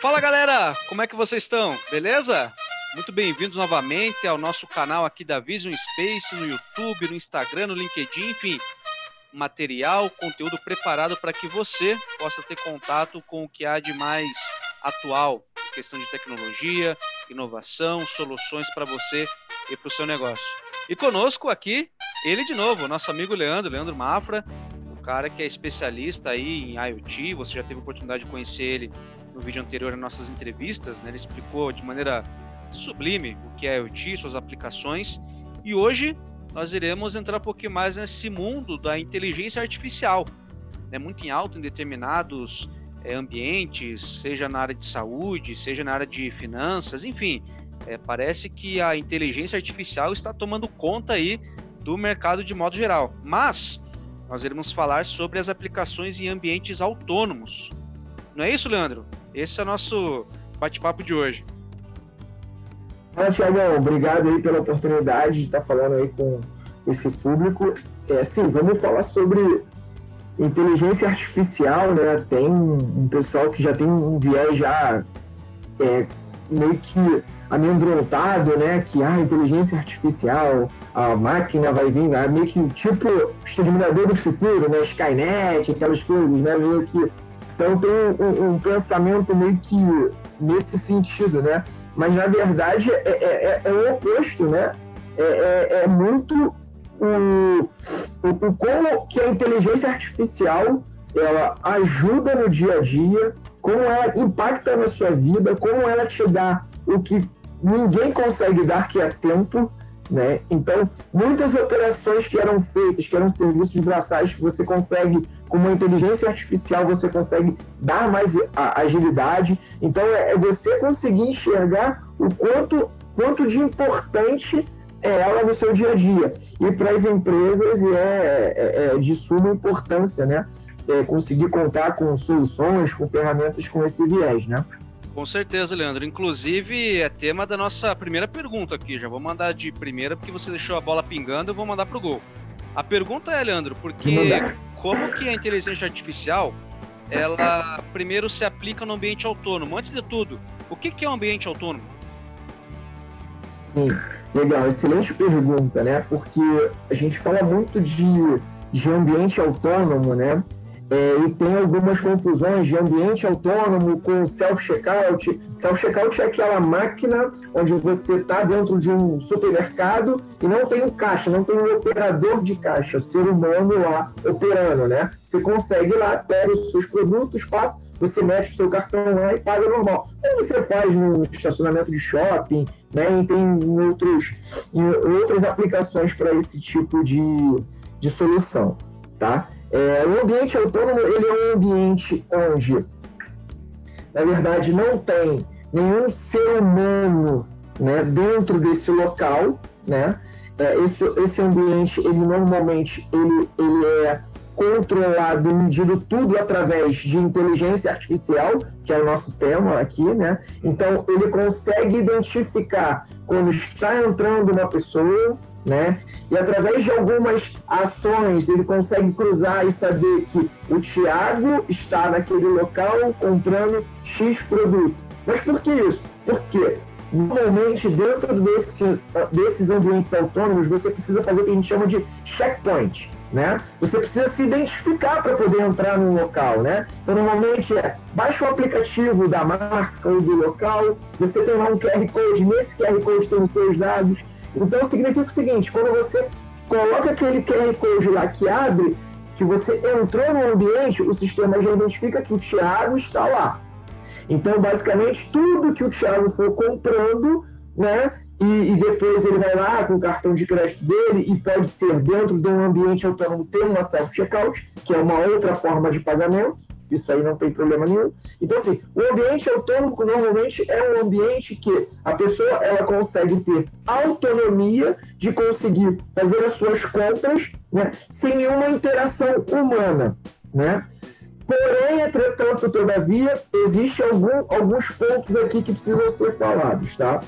Fala galera, como é que vocês estão? Beleza? Muito bem-vindos novamente ao nosso canal aqui da Vision Space, no YouTube, no Instagram, no LinkedIn, enfim, material, conteúdo preparado para que você possa ter contato com o que há de mais atual, em questão de tecnologia, inovação, soluções para você e para o seu negócio. E conosco aqui, ele de novo, nosso amigo Leandro Mafra, o cara que é especialista aí em IoT, você já teve a oportunidade de conhecer ele no vídeo anterior nas nossas entrevistas, né? Ele explicou de maneira sublime o que é IoT, suas aplicações, e hoje nós iremos entrar um pouquinho mais nesse mundo da inteligência artificial, né? Muito em alta em determinados ambientes, seja na área de saúde, seja na área de finanças, enfim, parece que a inteligência artificial está tomando conta aí do mercado de modo geral, mas nós iremos falar sobre as aplicações em ambientes autônomos. Não é isso, Leandro? Esse é o nosso bate-papo de hoje. Bom, Thiagão, obrigado aí pela oportunidade de estar falando aí com esse público. Sim, vamos falar sobre inteligência artificial, né? Tem um pessoal que já tem um viés já meio que amedrontado, né? Que a inteligência artificial, a máquina vai vir, né? Meio que tipo exterminador do futuro, né? Skynet, aquelas coisas, né? Meio que... Então tem um pensamento meio que nesse sentido, né? Mas na verdade é o oposto, né? É muito como que a inteligência artificial ela ajuda no dia a dia, como ela impacta na sua vida, como ela te dá o que ninguém consegue dar, que é tempo, né? Então, muitas operações que eram feitas, que eram serviços braçais, que você consegue, com uma inteligência artificial, você consegue dar mais agilidade. Então, é você conseguir enxergar o quanto de importante é ela no seu dia a dia. E para as empresas é de suma importância, né? Conseguir contar com soluções, com ferramentas com esse viés, né? Com certeza, Leandro. Inclusive, é tema da nossa primeira pergunta aqui. Já vou mandar de primeira, porque você deixou a bola pingando, eu vou mandar para o gol. A pergunta é, Leandro, porque como que a inteligência artificial, ela primeiro se aplica no ambiente autônomo? Antes de tudo, o que é um ambiente autônomo? Sim, legal. Excelente pergunta, né? Porque a gente fala muito de ambiente autônomo, né? E tem algumas confusões de ambiente autônomo com self-checkout. Self-checkout é aquela máquina onde você está dentro de um supermercado e não tem um caixa, não tem um operador de caixa, o ser humano lá operando, né? Você consegue ir lá, pega os seus produtos, passa, você mete o seu cartão lá e paga normal. Como você faz no estacionamento de shopping, né? E tem outras aplicações para esse tipo de solução, tá? O ambiente autônomo, ele é um ambiente onde, na verdade, não tem nenhum ser humano, né, dentro desse local, né? Esse ambiente, ele normalmente ele é controlado, medido tudo através de inteligência artificial, que é o nosso tema aqui, né? Então, ele consegue identificar quando está entrando uma pessoa, né? E através de algumas ações ele consegue cruzar e saber que o Thiago está naquele local comprando X produto. Mas por que isso? Porque normalmente dentro desses ambientes autônomos você precisa fazer o que a gente chama de checkpoint, né? Você precisa se identificar para poder entrar num local, né? Então normalmente baixa o aplicativo da marca ou do local, você tem lá um QR Code, nesse QR Code tem os seus dados. Então, significa o seguinte, quando você coloca aquele QR Code lá que abre, que você entrou no ambiente, o sistema já identifica que o Thiago está lá. Então, basicamente, tudo que o Thiago for comprando, né, e depois ele vai lá com o cartão de crédito dele e pode ser dentro de um ambiente autônomo ter uma self-checkout, que é uma outra forma de pagamento, isso aí não tem problema nenhum. Então, assim, o ambiente autônomo normalmente é um ambiente que a pessoa ela consegue ter autonomia de conseguir fazer as suas compras, né, sem nenhuma interação humana, né? Porém, entretanto, todavia, existem alguns pontos aqui que precisam ser falados, tá?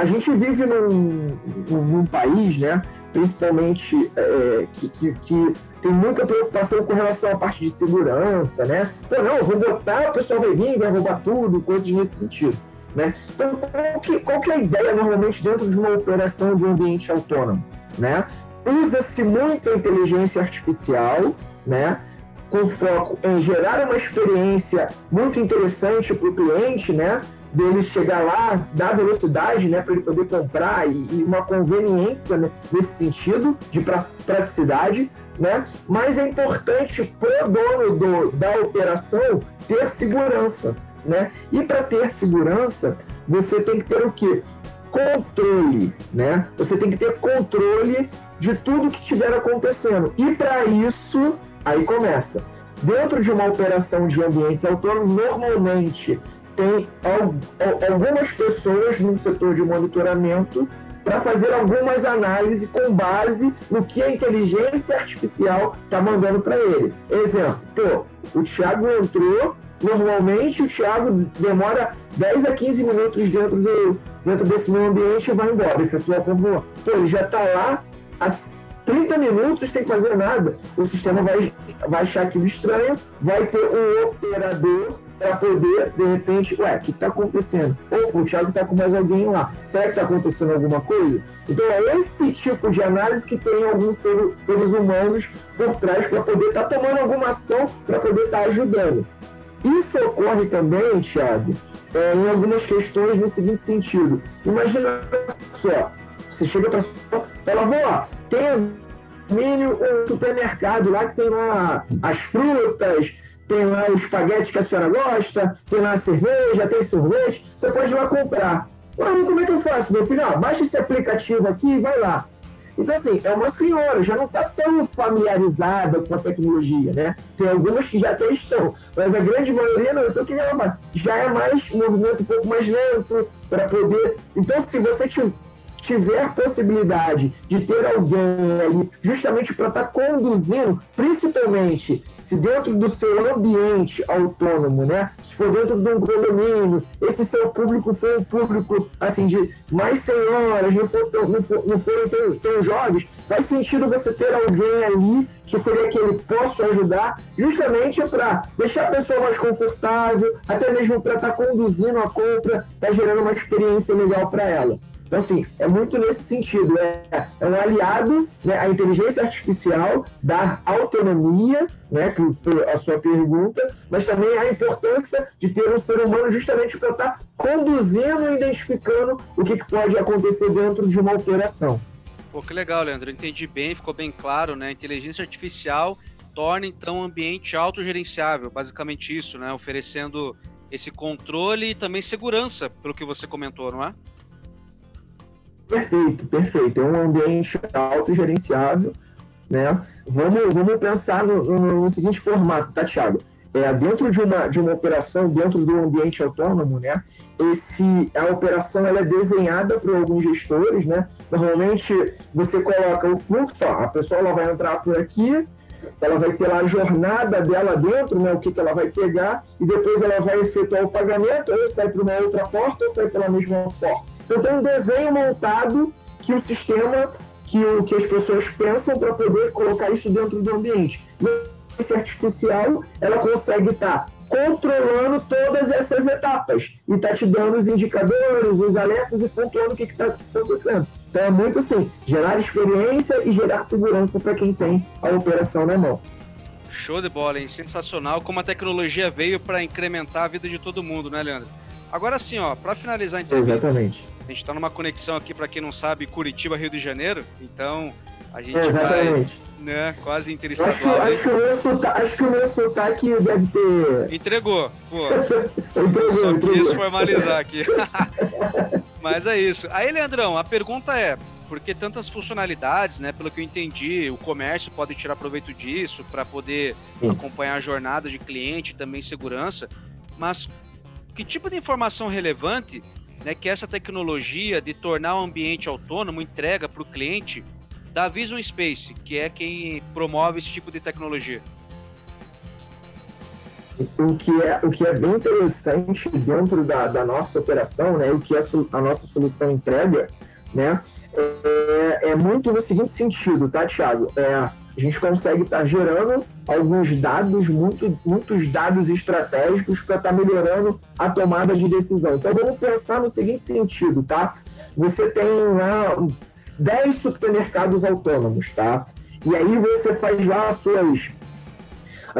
A gente vive num país, né, principalmente que tem muita preocupação com relação à parte de segurança, né? Então, não, eu vou botar, o pessoal vai vir, vai roubar tudo, coisas nesse sentido, né? Então, qual que é a ideia, normalmente, dentro de uma operação de um ambiente autônomo, né? Usa-se muito a inteligência artificial, né? Com foco em gerar uma experiência muito interessante para o cliente, né? Dele chegar lá, dar velocidade, né, para ele poder comprar e uma conveniência, né, nesse sentido, de praticidade, né? Mas é importante para o dono da operação ter segurança, né? E para ter segurança, você tem que ter o quê? Controle, né? Você tem que ter controle de tudo que estiver acontecendo. E para isso, aí começa. Dentro de uma operação de ambientes autônomos, normalmente tem algumas pessoas no setor de monitoramento para fazer algumas análises com base no que a inteligência artificial está mandando para ele. Exemplo, pô, o Thiago entrou, normalmente o Thiago demora 10 a 15 minutos dentro desse meu ambiente e vai embora. Pô, ele já está lá há 30 minutos sem fazer nada. O sistema vai achar aquilo estranho, vai ter um operador para poder, de repente, o que está acontecendo? Opa, o Thiago está com mais alguém lá. Será que está acontecendo alguma coisa? Então, é esse tipo de análise que tem alguns seres humanos por trás para poder estar tomando alguma ação, para poder estar ajudando. Isso ocorre também, Thiago, em algumas questões no seguinte sentido. Imagina só, você chega para a pessoa e fala, vó, tem um supermercado lá que tem lá as frutas, tem lá o espaguete que a senhora gosta, tem lá a cerveja, tem sorvete, você pode ir lá comprar. Mas como é que eu faço, meu filho? Baixa esse aplicativo aqui e vai lá. Então, assim, é uma senhora, já não está tão familiarizada com a tecnologia, né? Tem algumas que já até estão, mas a grande maioria não. Então, o que ela faz? Já é mais movimento um pouco mais lento para poder... Então, se você tiver a possibilidade de ter alguém ali justamente para estar conduzindo, principalmente... Se dentro do seu ambiente autônomo, né? Se for dentro de um condomínio, esse seu público for um público assim, de mais senhoras, não forem tão jovens, faz sentido você ter alguém ali que seria aquele posso ajudar, justamente para deixar a pessoa mais confortável, até mesmo para estar conduzindo a compra, tá gerando uma experiência legal para ela. Então, assim, é muito nesse sentido. É um aliado, né, à inteligência artificial, da autonomia, né, que foi a sua pergunta, mas também a importância de ter um ser humano justamente para estar conduzindo e identificando o que pode acontecer dentro de uma operação. Pô, que legal, Leandro. Entendi bem, ficou bem claro, né? A inteligência artificial torna, então, o ambiente autogerenciável, basicamente isso, né? Oferecendo esse controle e também segurança, pelo que você comentou, não é? Perfeito. É um ambiente autogerenciável, né? Vamos pensar no seguinte formato, tá, Thiago? Dentro de uma operação, dentro do ambiente autônomo, né? A operação ela é desenhada por alguns gestores, né? Normalmente, você coloca o fluxo, a pessoa ela vai entrar por aqui, ela vai ter lá a jornada dela dentro, né, o que ela vai pegar, e depois ela vai efetuar o pagamento, ou sai para uma outra porta, ou sai pela mesma porta. Então, tem um desenho montado que o sistema, que as pessoas pensam para poder colocar isso dentro do ambiente. E a inteligência artificial, ela consegue estar controlando todas essas etapas e está te dando os indicadores, os alertas e pontuando o que está acontecendo. Então, é muito assim, gerar experiência e gerar segurança para quem tem a operação na mão. Show de bola, hein? Sensacional como a tecnologia veio para incrementar a vida de todo mundo, né, Leandro? Agora sim, ó, para finalizar a entrevista... Exatamente. A gente está numa conexão aqui, para quem não sabe, Curitiba, Rio de Janeiro, então a gente exatamente. Vai, né, quase interestadual. Acho que o meu sotaque deve ter... Entregou, pô. Só quis formalizar aqui. Mas é isso. Aí, Leandrão, a pergunta é, por que tantas funcionalidades, né, pelo que eu entendi, o comércio pode tirar proveito disso, para poder acompanhar a jornada de cliente, também segurança, mas que tipo de informação relevante... Né, que essa tecnologia de tornar o ambiente autônomo entrega para o cliente da Vision Space, que é quem promove esse tipo de tecnologia. O que é bem interessante dentro da nossa operação, né, o que a nossa solução entrega, né? É muito no seguinte sentido, tá, Thiago? A gente consegue estar gerando alguns dados, muitos dados estratégicos para estar melhorando a tomada de decisão. Então, vamos pensar no seguinte sentido, tá? Você tem 10 supermercados autônomos, tá? E aí você faz lá as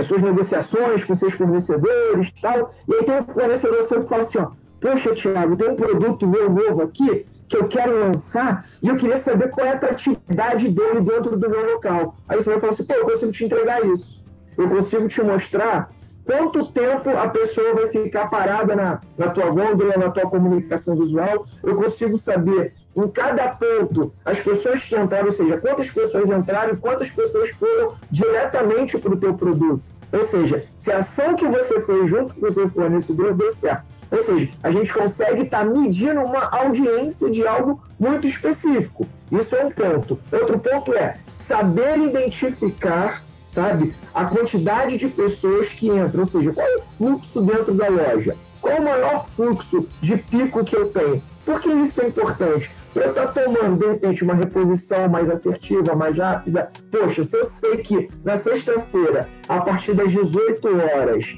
suas negociações com seus fornecedores e tal, e aí tem um fornecedor seu que fala assim, ó, poxa, Thiago, tem um produto meu novo aqui, que eu quero lançar, e eu queria saber qual é a atratividade dele dentro do meu local. Aí você vai falar assim, pô, eu consigo te entregar isso. Eu consigo te mostrar quanto tempo a pessoa vai ficar parada na tua gôndola, na tua comunicação visual. Eu consigo saber, em cada ponto, as pessoas que entraram, ou seja, quantas pessoas entraram e quantas pessoas foram diretamente para o teu produto. Ou seja, se a ação que você fez junto com o seu fornecedor deu certo. Ou seja, a gente consegue estar medindo uma audiência de algo muito específico. Isso é um ponto. Outro ponto é saber identificar, sabe, a quantidade de pessoas que entram. Ou seja, qual é o fluxo dentro da loja? Qual é o maior fluxo de pico que eu tenho? Por que isso é importante? Para eu estar tomando, de repente, uma reposição mais assertiva, mais rápida. Poxa, se eu sei que na sexta-feira, a partir das 18 horas,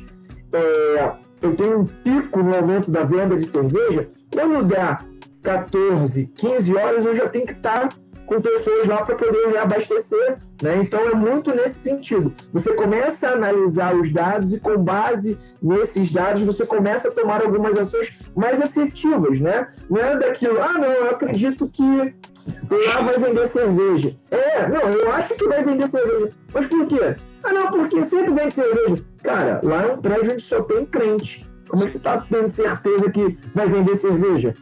eu tenho um pico no aumento da venda de cerveja, quando dá 14, 15 horas, eu já tenho que estar com pessoas lá para poder reabastecer, né? Então, é muito nesse sentido. Você começa a analisar os dados e, com base nesses dados, você começa a tomar algumas ações mais assertivas, né? Não é daquilo, eu acredito que lá vai vender cerveja. Eu acho que vai vender cerveja. Mas por quê? Porque sempre vende cerveja. Cara, lá é um prédio onde só tem crente. Como é que você tá tendo certeza que vai vender cerveja?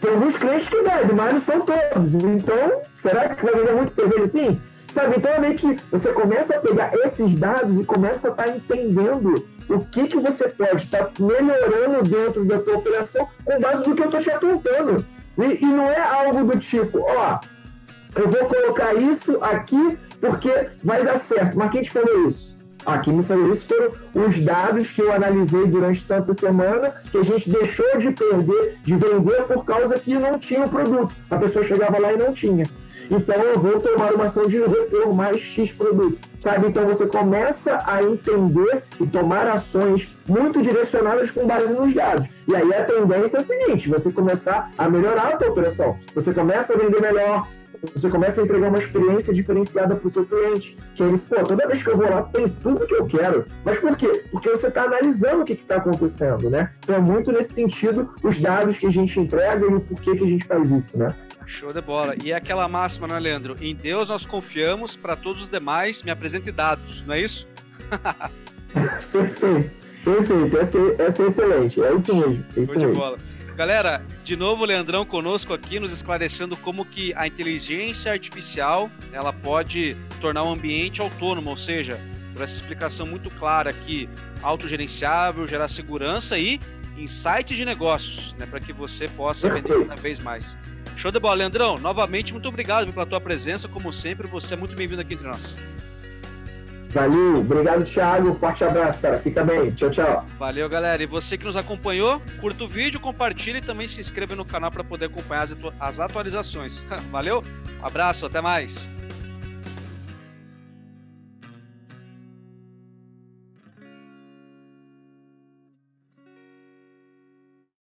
Tem alguns clientes que bebem, mas não são todos. Então, será que vai vender muito cerveja assim? Sabe, então é meio que você começa a pegar esses dados e começa a estar entendendo o que você pode estar melhorando dentro da tua operação com base no que eu estou te apontando. E não é algo do tipo, eu vou colocar isso aqui porque vai dar certo. Mas quem te falou isso? Quem me falou isso foram os dados que eu analisei durante tanta semana, que a gente deixou de perder, de vender, por causa que não tinha o produto. A pessoa chegava lá e não tinha. Então, eu vou tomar uma ação de repor mais X produto, sabe? Então, você começa a entender e tomar ações muito direcionadas com base nos dados. E aí, a tendência é o seguinte, você começar a melhorar a tua operação. Você começa a vender melhor, você começa a entregar uma experiência diferenciada para o seu cliente, que ele diz, toda vez que eu vou lá, você tem tudo que eu quero. Mas por quê? Porque você está analisando o que está acontecendo, né? Então, é muito nesse sentido os dados que a gente entrega e o porquê que a gente faz isso, né? Show de bola. E é aquela máxima, né, Leandro? Em Deus nós confiamos, para todos os demais me apresente dados, não é isso? Perfeito. Essa é excelente. É isso mesmo. É isso mesmo. Bola. Galera, de novo o Leandrão conosco aqui, nos esclarecendo como que a inteligência artificial ela pode tornar um ambiente autônomo, ou seja, por essa explicação muito clara aqui, autogerenciável, gerar segurança e insight de negócios, né, para que você possa vender cada vez mais. Show de bola, Leandrão. Novamente, muito obrigado pela tua presença, como sempre, você é muito bem-vindo aqui entre nós. Valeu, obrigado, Thiago, forte abraço, cara, fica bem, tchau. Valeu, galera, e você que nos acompanhou, curta o vídeo, compartilha e também se inscreva no canal para poder acompanhar as atualizações. Valeu, abraço, até mais.